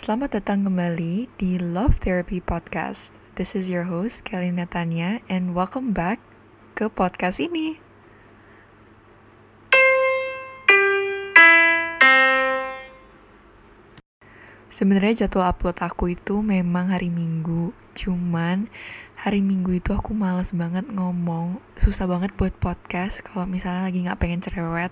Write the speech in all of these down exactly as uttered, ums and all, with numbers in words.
Selamat datang kembali di Love Therapy Podcast. This is your host, Kellina Tanya, and welcome back ke podcast ini. Sebenarnya jadwal upload aku itu memang hari Minggu, cuman hari Minggu itu aku malas banget ngomong, susah banget buat podcast. Kalau misalnya lagi nggak pengen cerewet,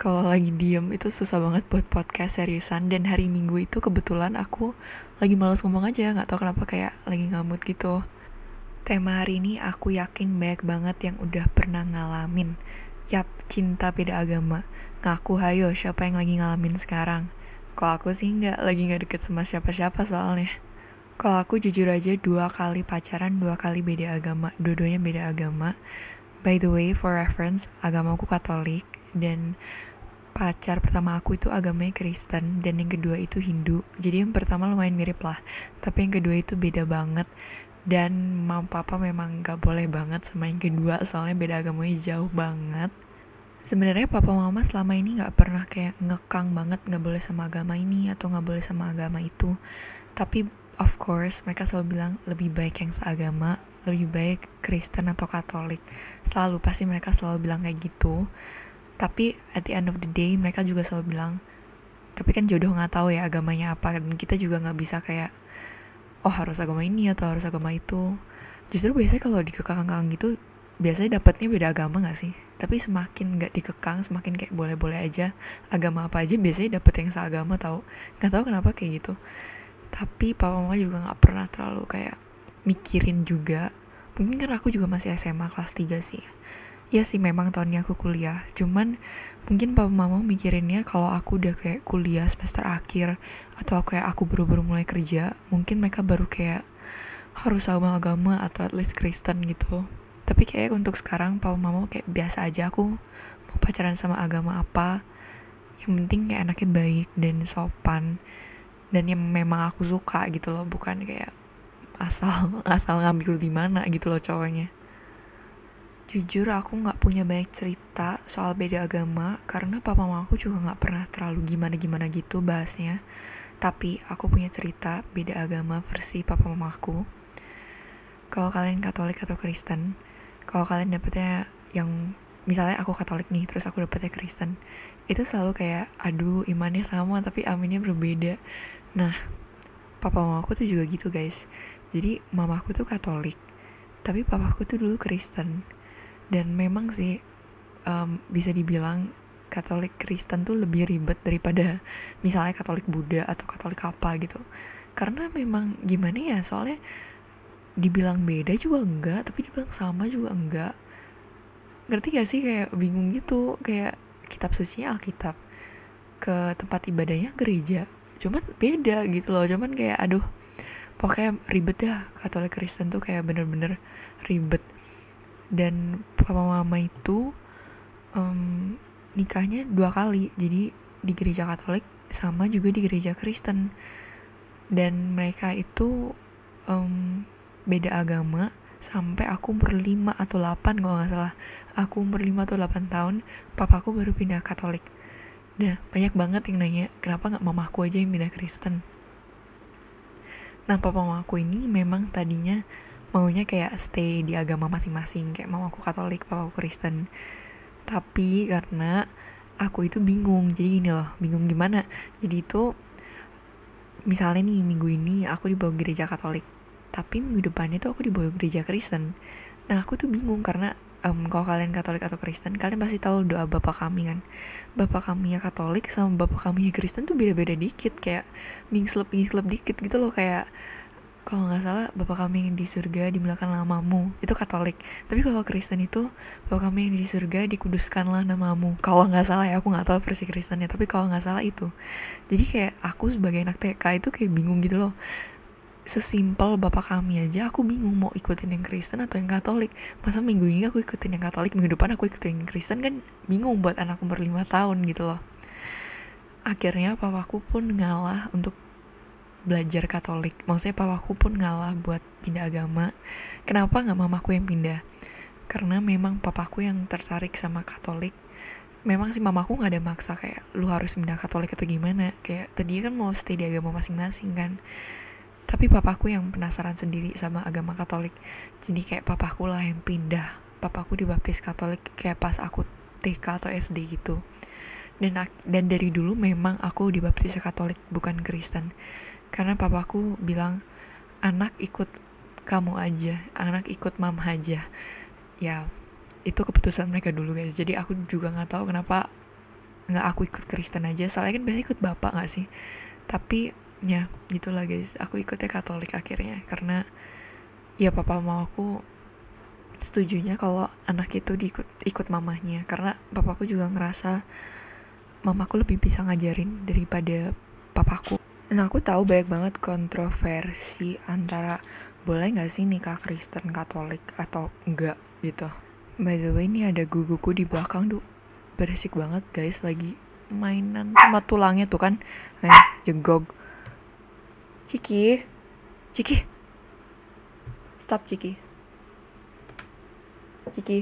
kalau lagi diem itu susah banget buat podcast seriusan. Dan hari Minggu itu kebetulan aku lagi malas ngomong aja, nggak tahu kenapa kayak lagi ngamut gitu. Tema hari ini aku yakin banyak banget yang udah pernah ngalamin. Yap, cinta beda agama. Ngaku hayo, siapa yang lagi ngalamin sekarang? Kalau aku sih nggak, lagi nggak deket sama siapa-siapa soalnya. Kalau aku jujur aja dua kali pacaran, dua kali beda agama, dua-duanya beda agama. By the way, for reference, agamaku Katolik, dan pacar pertama aku itu agamanya Kristen, dan yang kedua itu Hindu. Jadi yang pertama lumayan mirip lah, tapi yang kedua itu beda banget. Dan mama papa memang gak boleh banget sama yang kedua, soalnya beda agamanya jauh banget. Sebenarnya papa mama selama ini gak pernah kayak ngekang banget gak boleh sama agama ini atau gak boleh sama agama itu. Tapi of course mereka selalu bilang lebih baik yang seagama, lebih baik Kristen atau Katolik. Selalu, pasti mereka selalu bilang kayak gitu. Tapi at the end of the day mereka juga selalu bilang, tapi kan jodoh gak tahu ya agamanya apa. Dan kita juga gak bisa kayak, oh harus agama ini atau harus agama itu. Justru biasanya kalau dikekang-kekang gitu, biasanya dapatnya beda agama gak sih? Tapi semakin gak dikekang, semakin kayak boleh-boleh aja, agama apa aja biasanya dapet yang seagama tau. Gak tau kenapa kayak gitu. Tapi papa mama juga gak pernah terlalu kayak mikirin juga. Mungkin karena aku juga masih S M A kelas tiga sih. Iya sih, memang tahunnya aku kuliah. Cuman mungkin papa mama mikirinnya kalau aku udah kayak kuliah semester akhir, atau kayak aku baru-baru mulai kerja, mungkin mereka baru kayak harus sama agama atau at least Kristen gitu. Tapi kayak untuk sekarang papa mama kayak biasa aja, aku mau pacaran sama agama apa, yang penting kayak anaknya baik dan sopan, dan yang memang aku suka gitu loh, bukan kayak asal asal ngambil di mana gitu loh cowoknya. Jujur aku nggak punya banyak cerita soal beda agama karena papa mama aku juga nggak pernah terlalu gimana gimana gitu bahasnya. Tapi aku punya cerita beda agama versi papa mama aku. Kalau kalian Katolik atau Kristen, kalau kalian dapetnya yang, misalnya aku Katolik nih, terus aku dapetnya Kristen, itu selalu kayak, aduh imannya sama tapi aminnya berbeda. Nah, papa mamaku tuh juga gitu guys. Jadi mamaku tuh Katolik, tapi papaku tuh dulu Kristen. Dan memang sih, um, bisa dibilang Katolik Kristen tuh lebih ribet daripada misalnya Katolik Buddha atau Katolik apa gitu. Karena memang gimana ya, soalnya dibilang beda juga enggak, tapi dibilang sama juga enggak. Ngerti gak sih, kayak bingung gitu. Kayak kitab sucinya Alkitab, ke tempat ibadahnya gereja, cuman beda gitu loh. Cuman kayak aduh, pokoknya ribet ya Katolik Kristen tuh, kayak bener-bener ribet. Dan papa mama itu um, nikahnya dua kali, jadi di gereja Katolik sama juga di gereja Kristen. Dan mereka itu um, beda agama sampai aku umur lima atau delapan kalau gak salah. Aku umur lima atau delapan tahun, papaku baru pindah Katolik. Nah, banyak banget yang nanya, kenapa gak mamaku aja yang pindah Kristen? Nah, papa mamaku ini memang tadinya maunya kayak stay di agama masing-masing. Kayak mamaku Katolik, papaku Kristen. Tapi karena aku itu bingung, jadi gini loh, bingung gimana. Jadi itu, misalnya nih minggu ini aku dibawa gereja Katolik, tapi minggu depannya tuh aku dibawa gereja Kristen. Nah aku tuh bingung karena um, kalau kalian Katolik atau Kristen, kalian pasti tahu doa Bapa Kami kan. Bapa Kami ya Katolik sama Bapa Kami ya Kristen tuh beda-beda dikit, kayak mingslep-mingslep dikit gitu loh. Kayak kalau nggak salah Bapa Kami yang di surga dimuliakan namamu, itu Katolik. Tapi kalau Kristen itu Bapa Kami yang di surga dikuduskanlah namamu. Kalau nggak salah ya, aku nggak tahu versi Kristennya, tapi kalau nggak salah itu. Jadi kayak aku sebagai anak T K itu kayak bingung gitu loh. Sesimpel Bapa Kami aja aku bingung mau ikutin yang Kristen atau yang Katolik. Masa minggu ini aku ikutin yang Katolik, minggu depan aku ikutin yang Kristen, kan bingung buat anak umur lima tahun gitu loh. Akhirnya papaku pun ngalah untuk belajar Katolik. Maksudnya papaku pun ngalah buat pindah agama. Kenapa gak mamaku yang pindah? Karena memang papaku yang tertarik sama Katolik, memang sih mamaku nggak ada maksa kayak lu harus pindah Katolik atau gimana, kayak tadinya kan mau stay di agama masing-masing kan. Tapi papaku yang penasaran sendiri sama agama Katolik, jadi kayak papaku lah yang pindah. Papaku dibaptis Katolik kayak pas aku T K atau S D gitu. Dan dan dari dulu memang aku dibaptis Katolik bukan Kristen, karena papaku bilang anak ikut kamu aja, anak ikut mama aja. Ya, itu keputusan mereka dulu guys. Jadi aku juga nggak tahu kenapa nggak aku ikut Kristen aja, soalnya kan biasa ikut bapak nggak sih. Tapi ya gitulah guys, aku ikutnya Katolik akhirnya karena ya papa mau aku setujunya kalau anak itu diikut ikut mamahnya, karena papaku juga ngerasa mamaku lebih bisa ngajarin daripada papaku. Dan aku tahu banyak banget kontroversi antara boleh nggak sih nikah Kristen Katolik atau enggak gitu. By the way, ini ada guguku di belakang tuh, berisik banget guys, lagi mainan sama tulangnya tuh kan, eh jegog. Ciki, Ciki, stop Ciki, Ciki.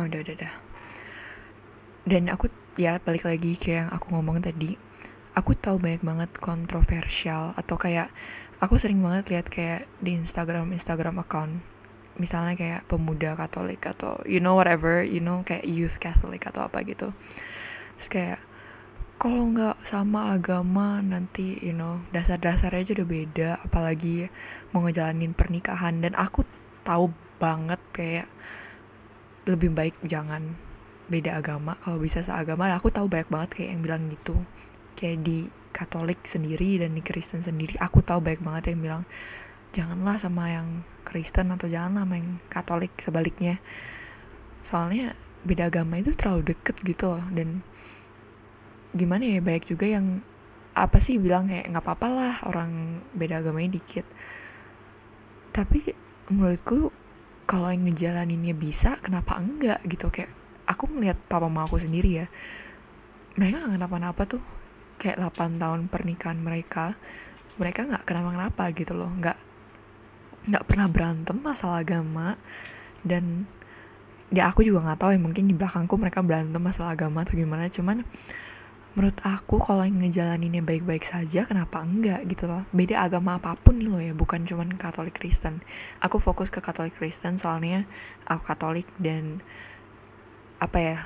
Oh, udah, udah, udah. Dan aku ya balik lagi kayak yang aku ngomong tadi, aku tahu banyak banget kontroversial atau kayak aku sering banget lihat kayak di Instagram Instagram account. Misalnya kayak pemuda Katolik atau you know whatever, you know kayak youth Catholic atau apa gitu. Terus kayak kalau nggak sama agama nanti you know dasar-dasarnya aja udah beda, apalagi mau ngejalanin pernikahan. Dan aku tahu banget kayak lebih baik jangan beda agama kalau bisa seagama. Dan aku tahu banyak banget kayak yang bilang gitu, kayak di Katolik sendiri dan di Kristen sendiri. Aku tahu banyak banget yang bilang janganlah sama yang Kristen atau jangan sama yang Katolik, sebaliknya. Soalnya beda agama itu terlalu deket gitu loh. Dan gimana ya, banyak juga yang apa sih bilang kayak gak apa-apa lah orang beda agamanya dikit. Tapi menurutku kalau yang ngejalaninnya bisa, kenapa enggak gitu. Kayak aku ngeliat papa mama aku sendiri ya, mereka gak kenapa-napa tuh. Kayak delapan tahun pernikahan mereka, mereka gak kenapa-kenapa gitu loh. Gak nggak pernah berantem masalah agama. Dan ya aku juga nggak tahu ya, mungkin di belakangku mereka berantem masalah agama atau gimana, cuman menurut aku kalau yang ngejalaninnya baik-baik saja kenapa enggak gitu loh. Beda agama apapun nih loh ya, bukan cuman Katolik Kristen. Aku fokus ke Katolik Kristen soalnya aku Katolik, dan apa ya,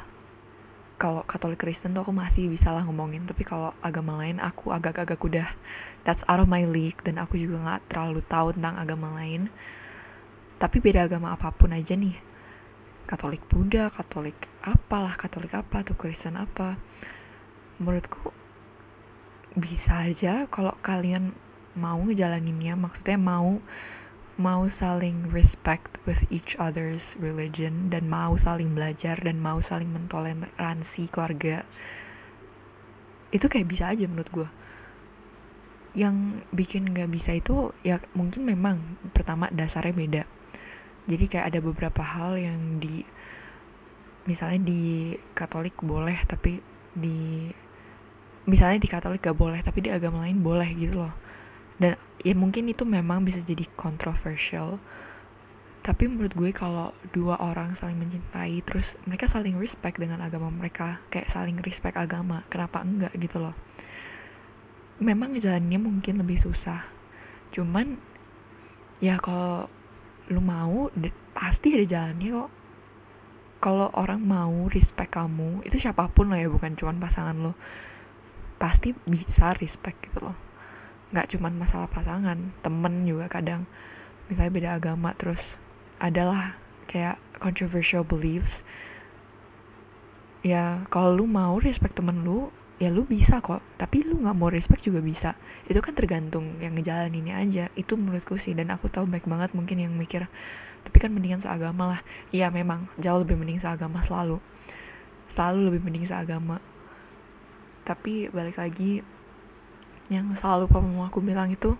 kalau Katolik Kristen tuh aku masih bisa lah ngomongin. Tapi kalau agama lain aku agak-agak udah that's out of my league. Dan aku juga gak terlalu tahu tentang agama lain. Tapi beda agama apapun aja nih, Katolik Buddha, Katolik apalah, Katolik apa, atau Kristen apa, menurutku bisa aja kalau kalian mau ngejalaninnya. Maksudnya mau mau saling respect with each other's religion, dan mau saling belajar, dan mau saling mentoleransi keluarga. Itu kayak bisa aja menurut gue. Yang bikin gak bisa itu ya mungkin memang pertama dasarnya beda. Jadi kayak ada beberapa hal yang di misalnya di Katolik boleh, tapi di misalnya di Katolik gak boleh tapi di agama lain boleh gitu loh. Dan ya mungkin itu memang bisa jadi kontroversial. Tapi menurut gue kalau dua orang saling mencintai, terus mereka saling respect dengan agama mereka, kayak saling respect agama, kenapa enggak gitu loh. Memang jalannya mungkin lebih susah, cuman ya kalau lu mau pasti ada jalannya kok. Kalau orang mau respect kamu, itu siapapun loh ya, bukan cuman pasangan lo, pasti bisa respect gitu loh. Gak cuman masalah pasangan, temen juga kadang misalnya beda agama terus adalah kayak controversial beliefs. Ya kalau lu mau respect temen lu, ya lu bisa kok. Tapi lu gak mau respect juga bisa. Itu kan tergantung yang ngejalaninnya aja. Itu menurutku sih. Dan aku tahu baik banget mungkin yang mikir tapi kan mendingan seagama lah. Iya memang jauh lebih mending seagama, selalu Selalu lebih mending seagama. Tapi balik lagi, yang selalu papa mama aku bilang itu,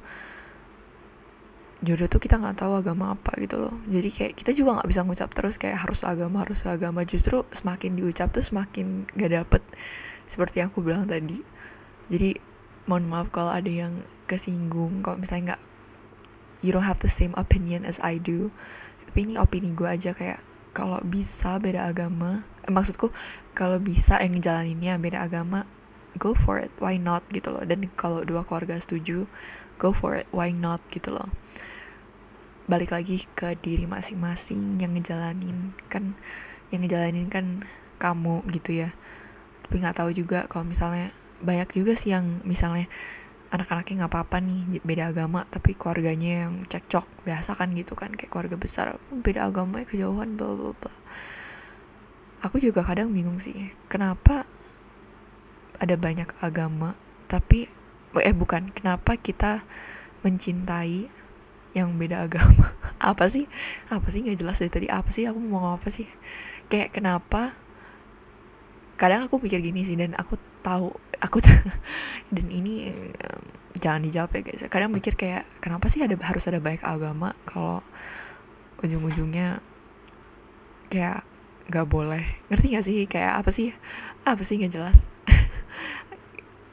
jodoh tuh kita nggak tahu agama apa gitu loh. Jadi kayak kita juga nggak bisa ngucap terus kayak harus agama harus agama. Justru semakin diucap tuh semakin gak dapet, seperti yang aku bilang tadi. Jadi mohon maaf kalau ada yang kesinggung, kalau misalnya nggak, you don't have the same opinion as I do. Tapi ini opini gue aja, kayak kalau bisa beda agama maksudku kalau bisa yang ngejalaninnya beda agama, go for it, why not gitu loh. Dan kalau dua keluarga setuju, go for it, why not gitu loh. Balik lagi ke diri masing-masing yang ngejalanin, kan yang ngejalanin kan kamu gitu ya. Tapi nggak tahu juga kalau misalnya banyak juga sih yang misalnya anak-anaknya nggak apa-apa nih beda agama tapi keluarganya yang cekcok, biasa kan gitu kan, kayak keluarga besar beda agamanya kejauhan bla bla bla. Aku juga kadang bingung sih kenapa ada banyak agama tapi eh bukan kenapa kita mencintai yang beda agama. apa sih apa sih nggak jelas dari tadi, apa sih aku mau ngomong apa sih, kayak kenapa. Kadang aku pikir gini sih, dan aku tahu aku dan ini um, jangan dijawab ya guys. Kadang mikir kayak kenapa sih ada harus ada banyak agama kalau ujung-ujungnya kayak nggak boleh, ngerti nggak sih, kayak apa sih apa sih nggak jelas.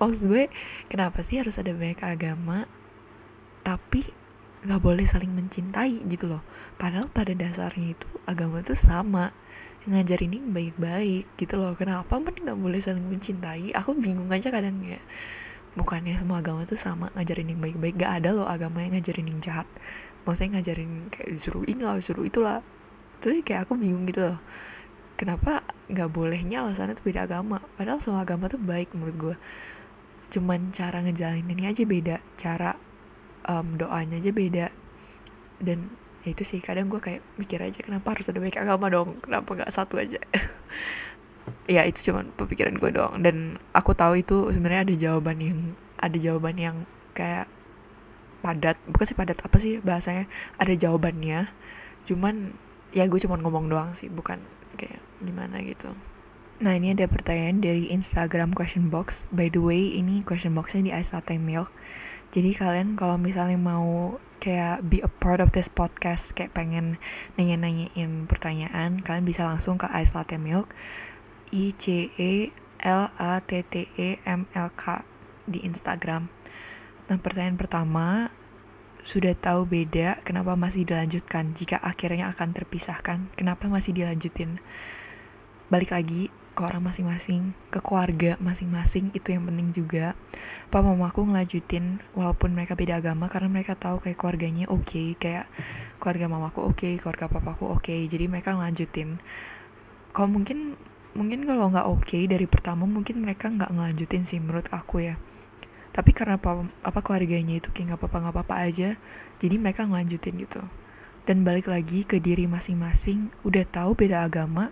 Maksud gue kenapa sih harus ada banyak agama tapi nggak boleh saling mencintai gitu loh, padahal pada dasarnya itu agama tuh sama, ngajarin ini baik-baik gitu loh. Kenapa men nggak boleh saling mencintai? Aku bingung aja kadang ya. Bukannya semua agama tuh sama ngajarin yang baik-baik? Gak ada loh agama yang ngajarin yang jahat. Maksudnya ngajarin kayak disuruh ini lah, disuruh itulah. Terus kayak aku bingung gitu loh. Kenapa nggak bolehnya alasannya tuh beda agama? Padahal semua agama tuh baik menurut gue. Cuman cara ngejalaninnya aja beda, cara um, doanya aja beda. Dan ya itu sih, kadang gue kayak mikir aja kenapa harus ada banyak agama dong, kenapa nggak satu aja. Ya itu cuman pemikiran gue doang, dan aku tahu itu sebenarnya ada jawaban yang ada jawaban yang kayak padat, bukan sih padat, apa sih bahasanya, ada jawabannya, cuman ya gue cuman ngomong doang sih, bukan kayak gimana gitu. Nah ini ada pertanyaan dari Instagram question box. By the way ini question boxnya di Ice Latte Milk. Jadi kalian kalau misalnya mau kayak be a part of this podcast, kayak pengen nanya-nanyain pertanyaan, kalian bisa langsung ke Ice Latte Milk, I C E L A T T E M L K di Instagram. Nah pertanyaan pertama, sudah tahu beda, kenapa masih dilanjutkan? Jika akhirnya akan terpisahkan, kenapa masih dilanjutin? Balik lagi ke orang masing-masing, ke keluarga masing-masing, itu yang penting juga. Papa mama aku ngelanjutin walaupun mereka beda agama karena mereka tahu kayak keluarganya oke, okay, kayak keluarga mamaku oke, okay, keluarga papaku oke, okay, jadi mereka ngelanjutin. Kalau mungkin mungkin kalau nggak oke okay, dari pertama mungkin mereka nggak ngelanjutin sih menurut aku ya. Tapi karena apa, apa keluarganya itu kayak nggak apa-apa nggak apa-apa aja, jadi mereka ngelanjutin gitu. Dan balik lagi ke diri masing-masing, udah tahu beda agama,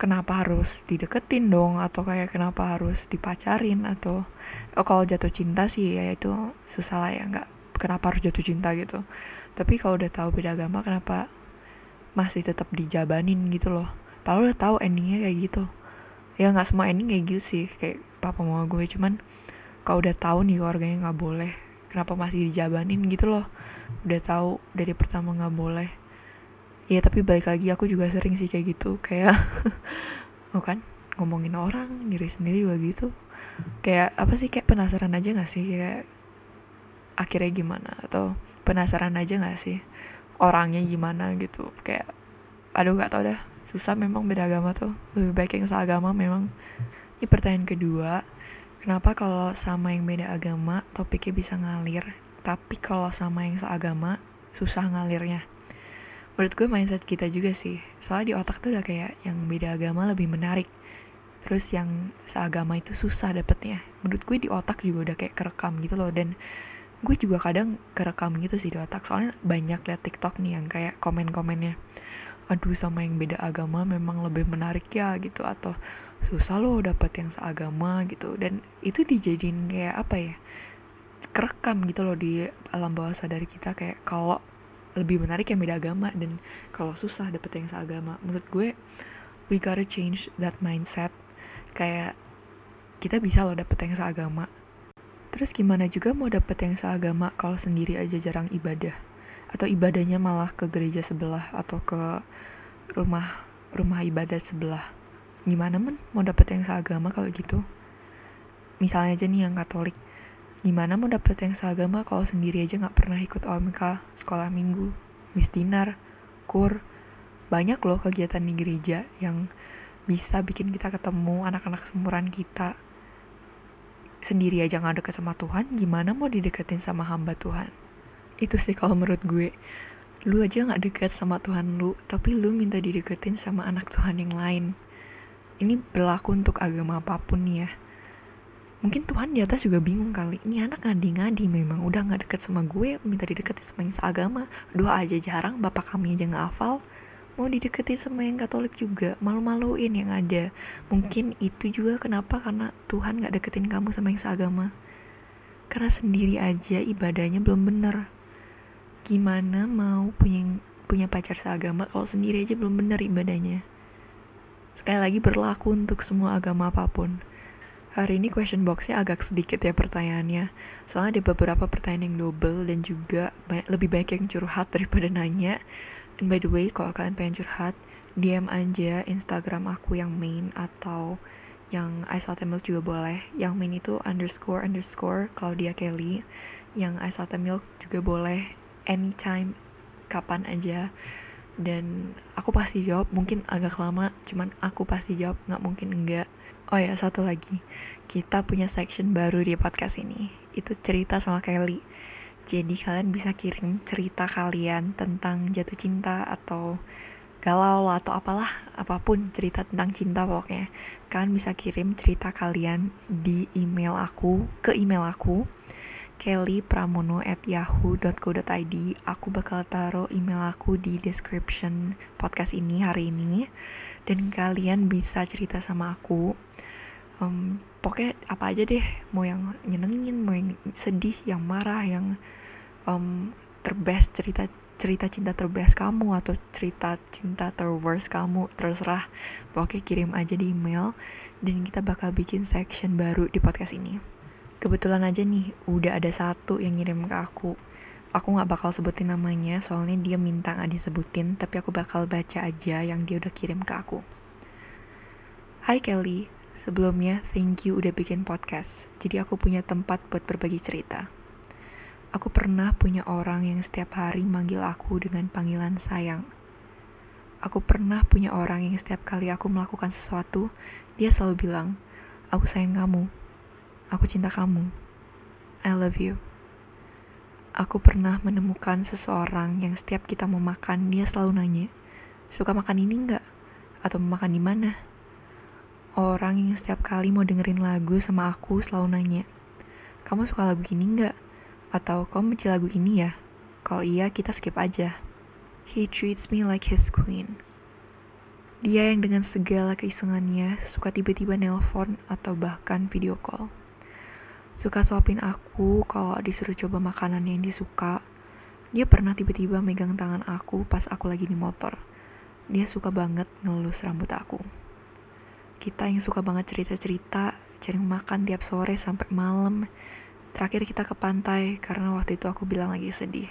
kenapa harus dideketin dong, atau kayak kenapa harus dipacarin, atau oh, kalau jatuh cinta sih ya itu susah lah ya, nggak kenapa harus jatuh cinta gitu. Tapi kalau udah tahu beda agama kenapa masih tetap dijabanin gitu loh, padahal udah tahu endingnya kayak gitu ya. Nggak semua ending kayak gitu sih, kayak papa mama gue, cuman kalau udah tahu nih keluarganya nggak boleh kenapa masih dijabanin gitu loh, udah tahu dari pertama nggak boleh. Ya tapi balik lagi aku juga sering sih kayak gitu, kayak oh kan ngomongin orang, diri sendiri juga gitu, kayak apa sih, kayak penasaran aja nggak sih kayak akhirnya gimana, atau penasaran aja nggak sih orangnya gimana gitu, kayak aduh nggak tau dah, susah memang beda agama tuh, lebih baik yang seagama memang. Ini pertanyaan kedua, kenapa kalau sama yang beda agama topiknya bisa ngalir, tapi kalau sama yang seagama susah ngalirnya? Menurut gue mindset kita juga sih, soalnya di otak tuh udah kayak yang beda agama lebih menarik, terus yang seagama itu susah dapetnya. Menurut gue di otak juga udah kayak kerekam gitu loh, dan gue juga kadang kerekam gitu sih di otak, soalnya banyak liat TikTok nih yang kayak komen-komennya, aduh sama yang beda agama memang lebih menarik ya gitu, atau susah loh dapet yang seagama gitu, dan itu dijadiin kayak apa ya, kerekam gitu loh di alam bawah sadar kita, kayak kalau lebih menarik yang beda agama dan kalau susah dapet yang seagama. Menurut gue we gotta change that mindset, kayak kita bisa loh dapet yang seagama. Terus gimana juga mau dapet yang seagama kalau sendiri aja jarang ibadah, atau ibadahnya malah ke gereja sebelah atau ke rumah rumah ibadat sebelah? Gimana men mau dapet yang seagama kalau gitu? Misalnya aja nih yang Katolik, gimana mau dapet yang seagama kalau sendiri aja gak pernah ikut O M K, sekolah minggu, misdinar, kur. Banyak loh kegiatan di gereja yang bisa bikin kita ketemu anak-anak seumuran kita. Sendiri aja gak deket sama Tuhan, gimana mau dideketin sama hamba Tuhan? Itu sih kalau menurut gue. Lu aja gak dekat sama Tuhan lu, tapi lu minta dideketin sama anak Tuhan yang lain. Ini berlaku untuk agama apapun nih ya. Mungkin Tuhan di atas juga bingung kali, ini anak ngadi-ngadi memang, udah gak deket sama gue, minta dideketin sama yang seagama. Doa aja jarang, Bapak Kami aja gak hafal, mau dideketin sama yang Katolik juga, malu-maluin yang ada. Mungkin itu juga kenapa, karena Tuhan gak deketin kamu sama yang seagama, karena sendiri aja ibadahnya belum bener. Gimana mau punya punya pacar seagama kalau sendiri aja belum bener ibadahnya? Sekali lagi berlaku untuk semua agama apapun. Hari ini question boxnya agak sedikit ya pertanyaannya, soalnya ada beberapa pertanyaan yang double dan juga banyak, lebih banyak yang curhat daripada nanya. And by the way, kalau kalian pengen curhat, D M aja Instagram aku yang main atau yang Ice Latte Milk juga boleh. Yang main itu underscore underscore Claudia Kelly. Yang Ice Latte Milk juga boleh, anytime, kapan aja. Dan aku pasti jawab, mungkin agak lama, cuman aku pasti jawab, gak mungkin enggak. Oh ya, satu lagi, kita punya section baru di podcast ini, itu cerita sama Kelly. Jadi kalian bisa kirim cerita kalian tentang jatuh cinta atau galau lah atau apalah, apapun cerita tentang cinta pokoknya. Kalian bisa kirim cerita kalian di email aku, ke email aku kellypramono at yahoo dot co dot id. Aku bakal taruh email aku di description podcast ini hari ini. Dan kalian bisa cerita sama aku. Um, pokoknya apa aja deh, mau yang nyenengin, mau yang sedih, yang marah, yang um, terbest, cerita cerita cinta terbest kamu atau cerita cinta terworst kamu, terserah. Pokoknya kirim aja di email dan kita bakal bikin section baru di podcast ini. Kebetulan aja nih udah ada satu yang ngirim ke aku. Aku nggak bakal sebutin namanya soalnya dia minta nggak disebutin, tapi aku bakal baca aja yang dia udah kirim ke aku. Hai Kelly. Sebelumnya, thank you udah bikin podcast, jadi aku punya tempat buat berbagi cerita. Aku pernah punya orang yang setiap hari manggil aku dengan panggilan sayang. Aku pernah punya orang yang setiap kali aku melakukan sesuatu, dia selalu bilang, aku sayang kamu, aku cinta kamu, I love you. Aku pernah menemukan seseorang yang setiap kita mau makan, dia selalu nanya, suka makan ini nggak? Atau makan di mana? Orang yang setiap kali mau dengerin lagu sama aku selalu nanya, kamu suka lagu ini nggak? Atau kamu benci lagu ini ya? Kalau iya, kita skip aja. He treats me like his queen. Dia yang dengan segala keisengannya suka tiba-tiba nelpon atau bahkan video call. Suka suapin aku kalau disuruh coba makanan yang disuka. Dia pernah tiba-tiba megang tangan aku pas aku lagi di motor. Dia suka banget ngelus rambut aku. Kita yang suka banget cerita-cerita, sering makan tiap sore sampai malam. Terakhir kita ke pantai karena waktu itu aku bilang lagi sedih.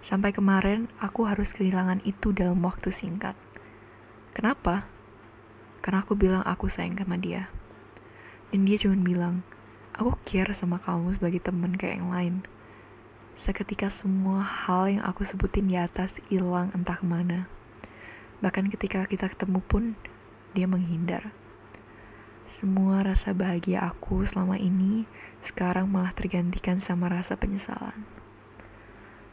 Sampai kemarin aku harus kehilangan itu dalam waktu singkat. Kenapa? Karena aku bilang aku sayang sama dia. Dan dia cuma bilang, aku care sama kamu sebagai teman kayak yang lain. Seketika semua hal yang aku sebutin di atas hilang entah kemana. Bahkan ketika kita ketemu pun, dia menghindar. Semua rasa bahagia aku selama ini sekarang malah tergantikan sama rasa penyesalan.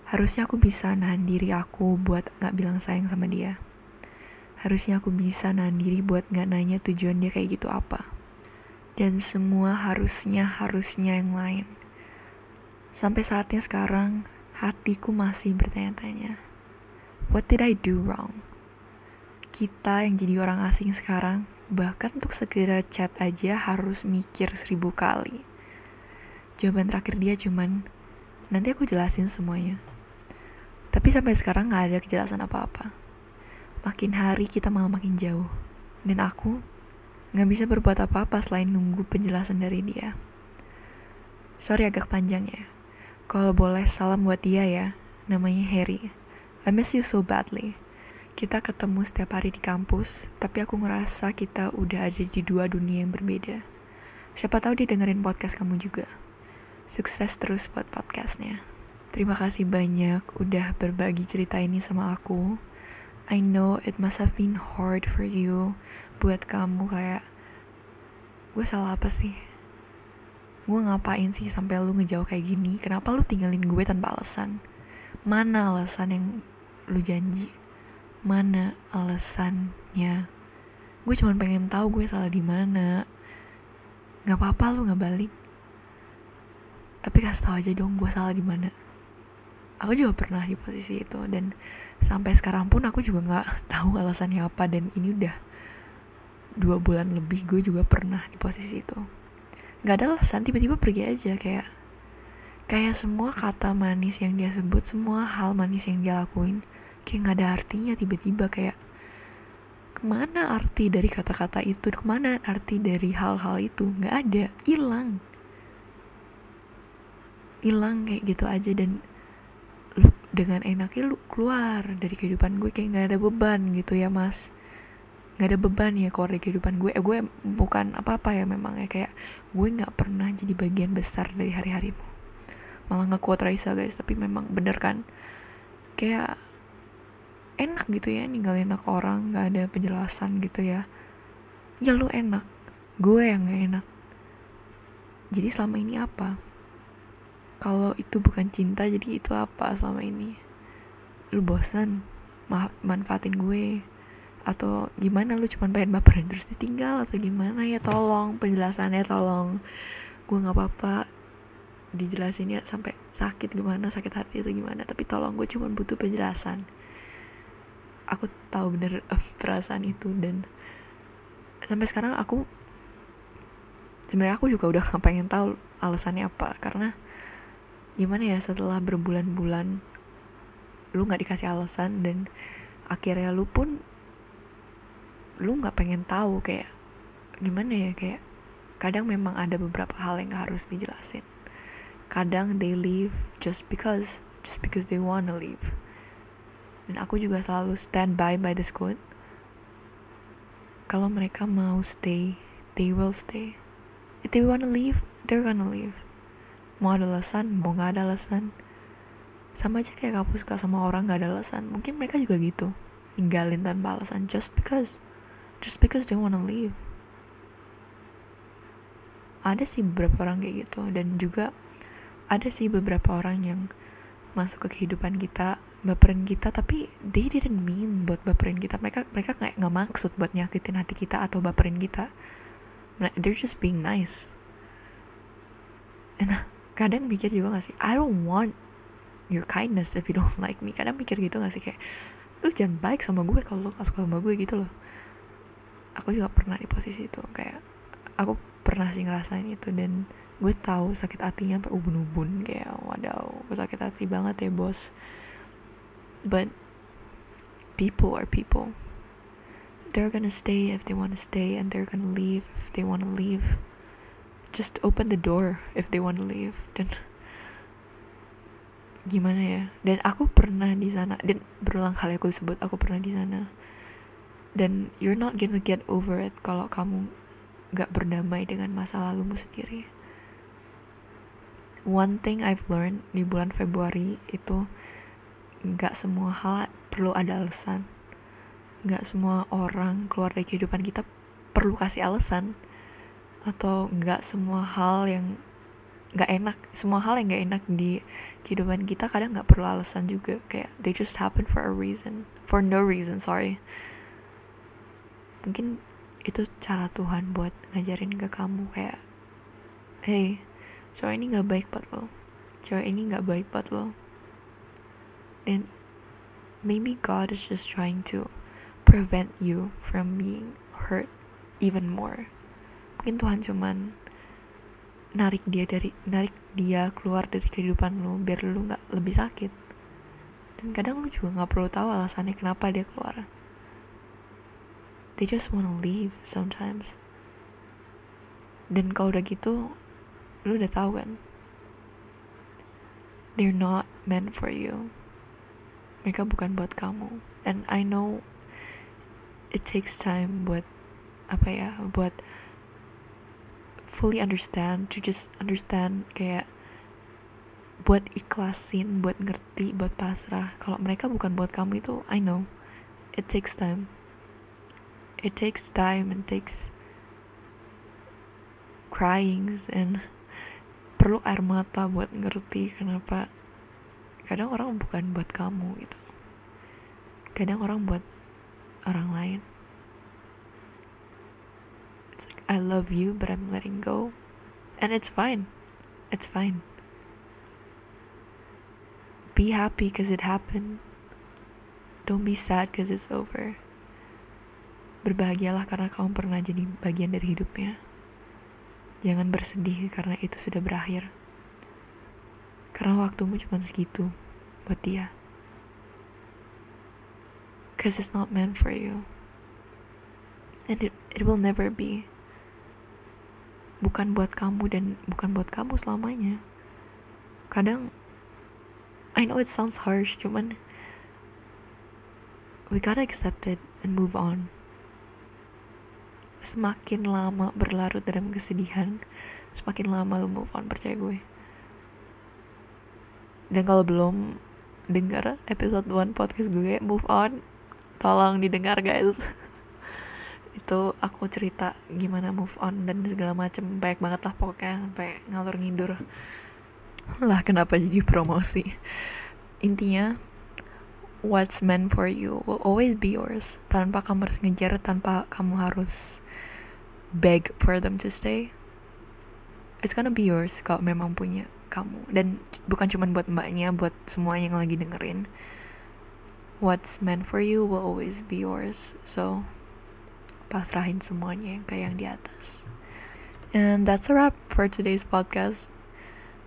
Harusnya aku bisa nahan diri aku buat gak bilang sayang sama dia. Harusnya aku bisa nahan diri buat gak nanya tujuan dia kayak gitu apa. Dan semua harusnya-harusnya yang lain. Sampai saatnya sekarang, hatiku masih bertanya-tanya. What did I do wrong? Kita yang jadi orang asing sekarang, bahkan untuk segera chat aja harus mikir seribu kali. Jawaban terakhir dia cuman, nanti aku jelasin semuanya. Tapi sampai sekarang gak ada kejelasan apa-apa. Makin hari kita malah makin jauh. Dan aku gak bisa berbuat apa-apa selain nunggu penjelasan dari dia. Sorry agak panjang ya. Kalau boleh salam buat dia ya. Namanya Harry. I miss you so badly. Kita ketemu setiap hari di kampus, tapi aku ngerasa kita udah ada di dua dunia yang berbeda. Siapa tahu dia dengerin podcast kamu juga. Sukses terus buat podcastnya. Terima kasih banyak udah berbagi cerita ini sama aku. I know it must have been hard for you. Buat kamu kayak, gue salah apa sih? Gue ngapain sih sampai lu ngejauh kayak gini? Kenapa lu tinggalin gue tanpa alasan? Mana alasan yang lu janji? Mana alasannya? Gue cuma pengen tahu gue salah di mana. Gak apa-apa lu gak balik, tapi kasih tau aja dong gue salah di mana. Aku juga pernah di posisi itu, dan sampai sekarang pun aku juga nggak tahu alasannya apa, dan ini udah dua bulan lebih gue juga pernah di posisi itu. Nggak ada alasan, tiba-tiba pergi aja, kayak kayak semua kata manis yang dia sebut, semua hal manis yang dia lakuin, kayak nggak ada artinya tiba-tiba. Kayak kemana arti dari kata-kata itu, kemana arti dari hal-hal itu? Nggak ada, hilang, hilang kayak gitu aja. Dan lu dengan enaknya lu keluar dari kehidupan gue, kayak nggak ada beban gitu ya mas, nggak ada beban ya keluar dari kehidupan gue. Eh, gue bukan apa-apa ya memang ya, kayak gue nggak pernah jadi bagian besar dari hari-harimu, malah nge-quote Raisa guys, tapi memang bener kan, kayak enak gitu ya ninggalin aku orang, nggak ada penjelasan gitu ya. Ya lu enak, gue yang nggak enak. Jadi selama ini apa? Kalau itu bukan cinta, jadi itu apa selama ini? Lu bosan ma- manfaatin gue? Atau gimana, lu cuma pengen baperan terus ditinggal? Atau gimana ya, tolong penjelasannya tolong. Gue gak apa-apa dijelasin ya, sampai sakit gimana, sakit hati itu gimana. Tapi tolong, gue cuma butuh penjelasan. Aku tahu bener uh, perasaan itu, dan sampai sekarang aku sebenarnya aku juga udah gak pengen tahu alasannya apa. Karena gimana ya, setelah berbulan-bulan lu gak dikasih alasan, dan akhirnya lu pun lu gak pengen tahu. Kayak gimana ya, kayak kadang memang ada beberapa hal yang gak harus dijelasin. Kadang they leave just because just because they wanna leave. Dan aku juga selalu stand by by this quote, kalau mereka mau stay, they will stay. If they wanna leave, they're gonna leave. Mau ada alasan, mau gak ada alasan, sama aja kayak kamu suka sama orang gak ada alasan. Mungkin mereka juga gitu, ninggalin tanpa alasan, just because just because they wanna leave. Ada sih beberapa orang kayak gitu, dan juga ada sih beberapa orang yang masuk ke kehidupan kita, baperin kita, tapi they didn't mean buat baperin kita. Mereka mereka gak, gak maksud buat nyakitin hati kita atau baperin kita. They're just being nice. And kadang mikir juga gak sih, I don't want your kindness if you don't like me. Kadang mikir gitu gak sih, kayak lu jangan baik sama gue kalau lu gak suka sama gue gitu loh. Aku juga pernah di posisi itu, kayak aku pernah sih ngerasain itu, dan gue tahu sakit hatinya sampai ubun-ubun. Kayak wadaw, gue sakit hati banget ya bos. But people are people. They're gonna stay if they wanna stay, and they're gonna leave if they wanna leave. Just open the door if they want to leave. Dan gimana ya, dan aku pernah di sana, dan berulang kali aku sebut aku pernah di sana. Dan you're not gonna get over it kalau kamu gak berdamai dengan masa lalumu sendiri. One thing I've learned di bulan Februari itu, gak semua hal perlu ada alasan, gak semua orang keluar dari kehidupan kita perlu kasih alasan. Atau gak semua hal yang gak enak, semua hal yang gak enak di kehidupan kita kadang gak perlu alasan juga. Kayak they just happen for a reason, for no reason, sorry. Mungkin itu cara Tuhan buat ngajarin ke kamu kayak, hey, cowok ini gak baik buat lo, cowok ini gak baik buat lo. And maybe God is just trying to prevent you from being hurt even more. Mungkin Tuhan cuman narik dia dari narik dia keluar dari kehidupan lu biar lu nggak lebih sakit. Dan kadang lu juga nggak perlu tahu alasannya kenapa dia keluar. They just wanna leave sometimes. Dan kalau udah gitu, lu udah tahu kan, they're not meant for you. Mereka bukan buat kamu. And I know it takes time buat apa ya, buat fully understand, to just understand, kayak buat ikhlasin, buat ngerti, buat pasrah kalau mereka bukan buat kamu. Itu I know it takes time. It takes time and takes cryings and perlu air mata buat ngerti kenapa kadang orang bukan buat kamu gitu. Kadang orang buat orang lain. It's like I love you but I'm letting go, and it's fine. It's fine. Be happy because it happened. Don't be sad because it's over. Berbahagialah karena kamu pernah jadi bagian dari hidupnya. Jangan bersedih karena itu sudah berakhir. Karena waktumu cuma segitu buat dia. Because it's not meant for you. And it, it will never be. Bukan buat kamu dan bukan buat kamu selamanya. Kadang, I know it sounds harsh, cuman we gotta accept it and move on. Semakin lama berlarut dalam kesedihan, semakin lama lo move on, percaya gue. Dan kalau belum dengar episode one podcast gue, move on, tolong didengar guys. Itu aku cerita gimana move on dan segala macam, banyak banget lah pokoknya, sampai ngalur ngidur lah. Kenapa jadi promosi? Intinya, what's meant for you will always be yours. Tanpa kamu harus ngejar, tanpa kamu harus beg for them to stay. It's gonna be yours kalau memang punya kamu. Dan bukan cuma buat mbaknya, buat semua yang lagi dengerin. What's meant for you will always be yours. So, pasrahin semuanya kayak yang di atas. And that's a wrap for today's podcast.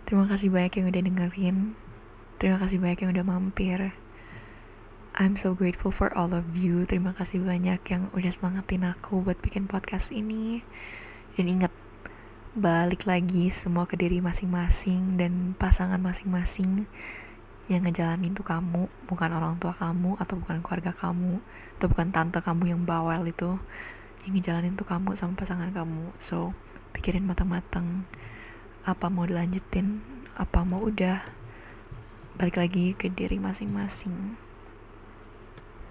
Terima kasih banyak yang udah dengerin. Terima kasih banyak yang udah mampir. I'm so grateful for all of you. Terima kasih banyak yang udah semangatin aku buat bikin podcast ini. Dan ingat, balik lagi semua ke diri masing-masing dan pasangan masing-masing. Yang ngejalanin tuh kamu, bukan orang tua kamu, atau bukan keluarga kamu, atau bukan tante kamu yang bawel itu. Yang ngejalanin tuh kamu sama pasangan kamu. So, pikirin matang-matang, apa mau dilanjutin, apa mau udah. Balik lagi ke diri masing-masing.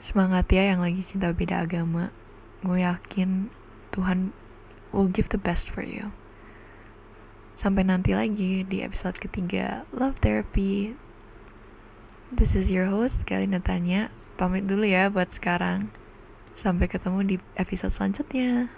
Semangat ya yang lagi cinta beda agama. Gue yakin Tuhan will give the best for you. Sampai nanti lagi di episode ketiga Love Therapy. This is your host, Kellina Tanya. Pamit dulu ya buat sekarang. Sampai ketemu di episode selanjutnya.